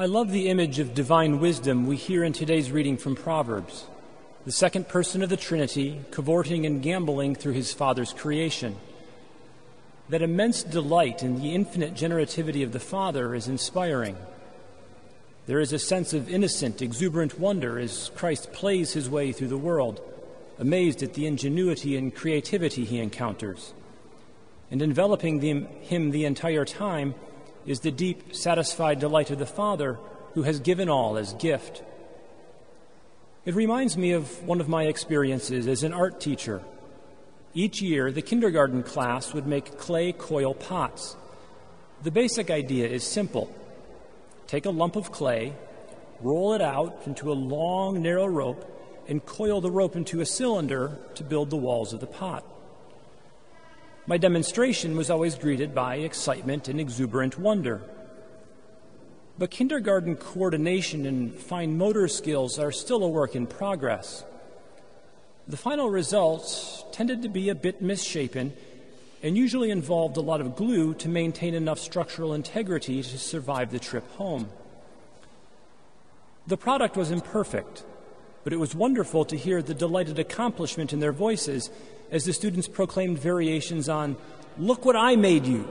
I love the image of divine wisdom we hear in today's reading from Proverbs, the second person of the Trinity cavorting and gambling through his Father's creation. That immense delight in the infinite generativity of the Father is inspiring. There is a sense of innocent, exuberant wonder as Christ plays his way through the world, amazed at the ingenuity and creativity he encounters. And enveloping him the entire time is the deep, satisfied delight of the Father who has given all as gift. It reminds me of one of my experiences as an art teacher. Each year, the kindergarten class would make clay coil pots. The basic idea is simple. Take a lump of clay, roll it out into a long, narrow rope, and coil the rope into a cylinder to build the walls of the pot. My demonstration was always greeted by excitement and exuberant wonder. But kindergarten coordination and fine motor skills are still a work in progress. The final results tended to be a bit misshapen and usually involved a lot of glue to maintain enough structural integrity to survive the trip home. The product was imperfect, but it was wonderful to hear the delighted accomplishment in their voices as the students proclaimed variations on, "Look what I made you,"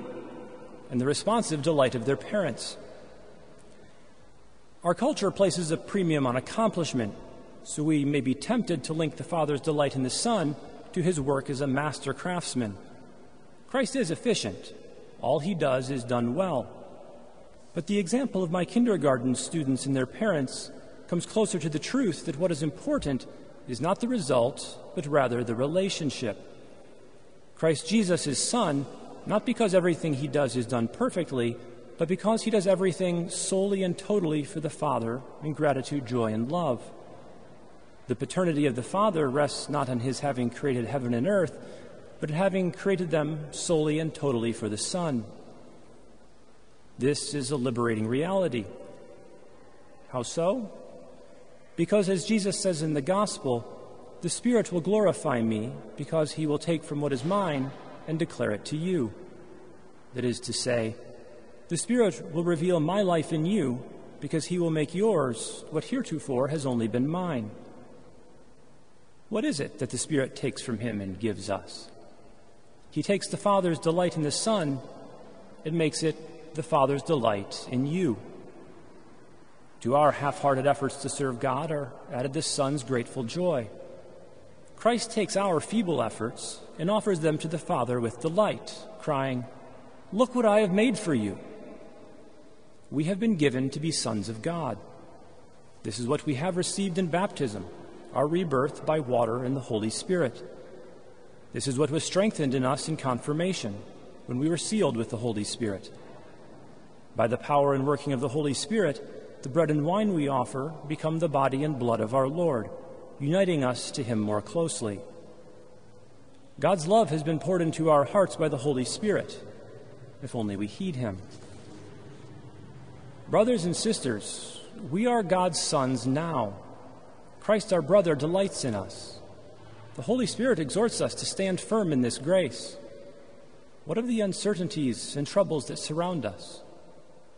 and the responsive delight of their parents. Our culture places a premium on accomplishment, so we may be tempted to link the Father's delight in the Son to his work as a master craftsman. Christ is efficient. All he does is done well. But the example of my kindergarten students and their parents comes closer to the truth that what is important is not the result, but rather the relationship. Christ Jesus is Son, not because everything he does is done perfectly, but because he does everything solely and totally for the Father in gratitude, joy, and love. The paternity of the Father rests not on his having created heaven and earth, but having created them solely and totally for the Son. This is a liberating reality. How so? Because as Jesus says in the Gospel, "The Spirit will glorify me because he will take from what is mine and declare it to you." That is to say, the Spirit will reveal my life in you because he will make yours what heretofore has only been mine. What is it that the Spirit takes from him and gives us? He takes the Father's delight in the Son and makes it the Father's delight in you. To our half-hearted efforts to serve God are added the Son's grateful joy. Christ takes our feeble efforts and offers them to the Father with delight, crying, "Look what I have made for you." We have been given to be sons of God. This is what we have received in baptism, our rebirth by water and the Holy Spirit. This is what was strengthened in us in confirmation, when we were sealed with the Holy Spirit. By the power and working of the Holy Spirit, the bread and wine we offer become the body and blood of our Lord, uniting us to him more closely. God's love has been poured into our hearts by the Holy Spirit, if only we heed him. Brothers and sisters, we are God's sons now. Christ our brother delights in us. The Holy Spirit exhorts us to stand firm in this grace. What of the uncertainties and troubles that surround us,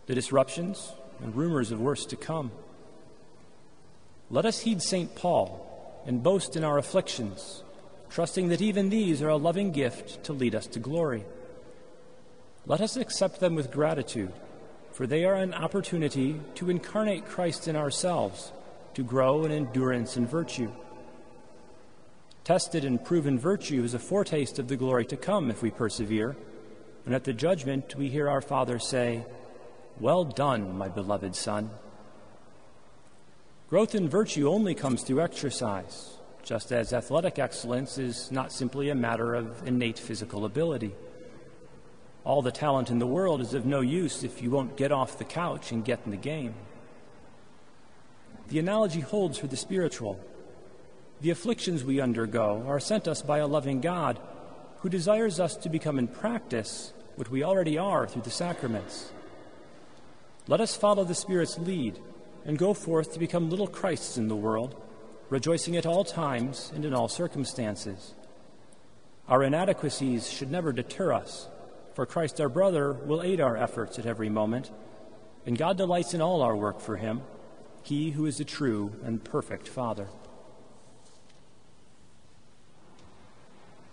the disruptions and rumors of worse to come? Let us heed St. Paul and boast in our afflictions, trusting that even these are a loving gift to lead us to glory. Let us accept them with gratitude, for they are an opportunity to incarnate Christ in ourselves, to grow in endurance and virtue. Tested and proven virtue is a foretaste of the glory to come if we persevere, and at the judgment we hear our Father say, "Well done, my beloved Son." Growth in virtue only comes through exercise, just as athletic excellence is not simply a matter of innate physical ability. All the talent in the world is of no use if you won't get off the couch and get in the game. The analogy holds for the spiritual. The afflictions we undergo are sent us by a loving God who desires us to become in practice what we already are through the sacraments. Let us follow the Spirit's lead and go forth to become little Christs in the world, rejoicing at all times and in all circumstances. Our inadequacies should never deter us, for Christ our brother will aid our efforts at every moment, And God delights in all our work for him, he who is the true and perfect Father.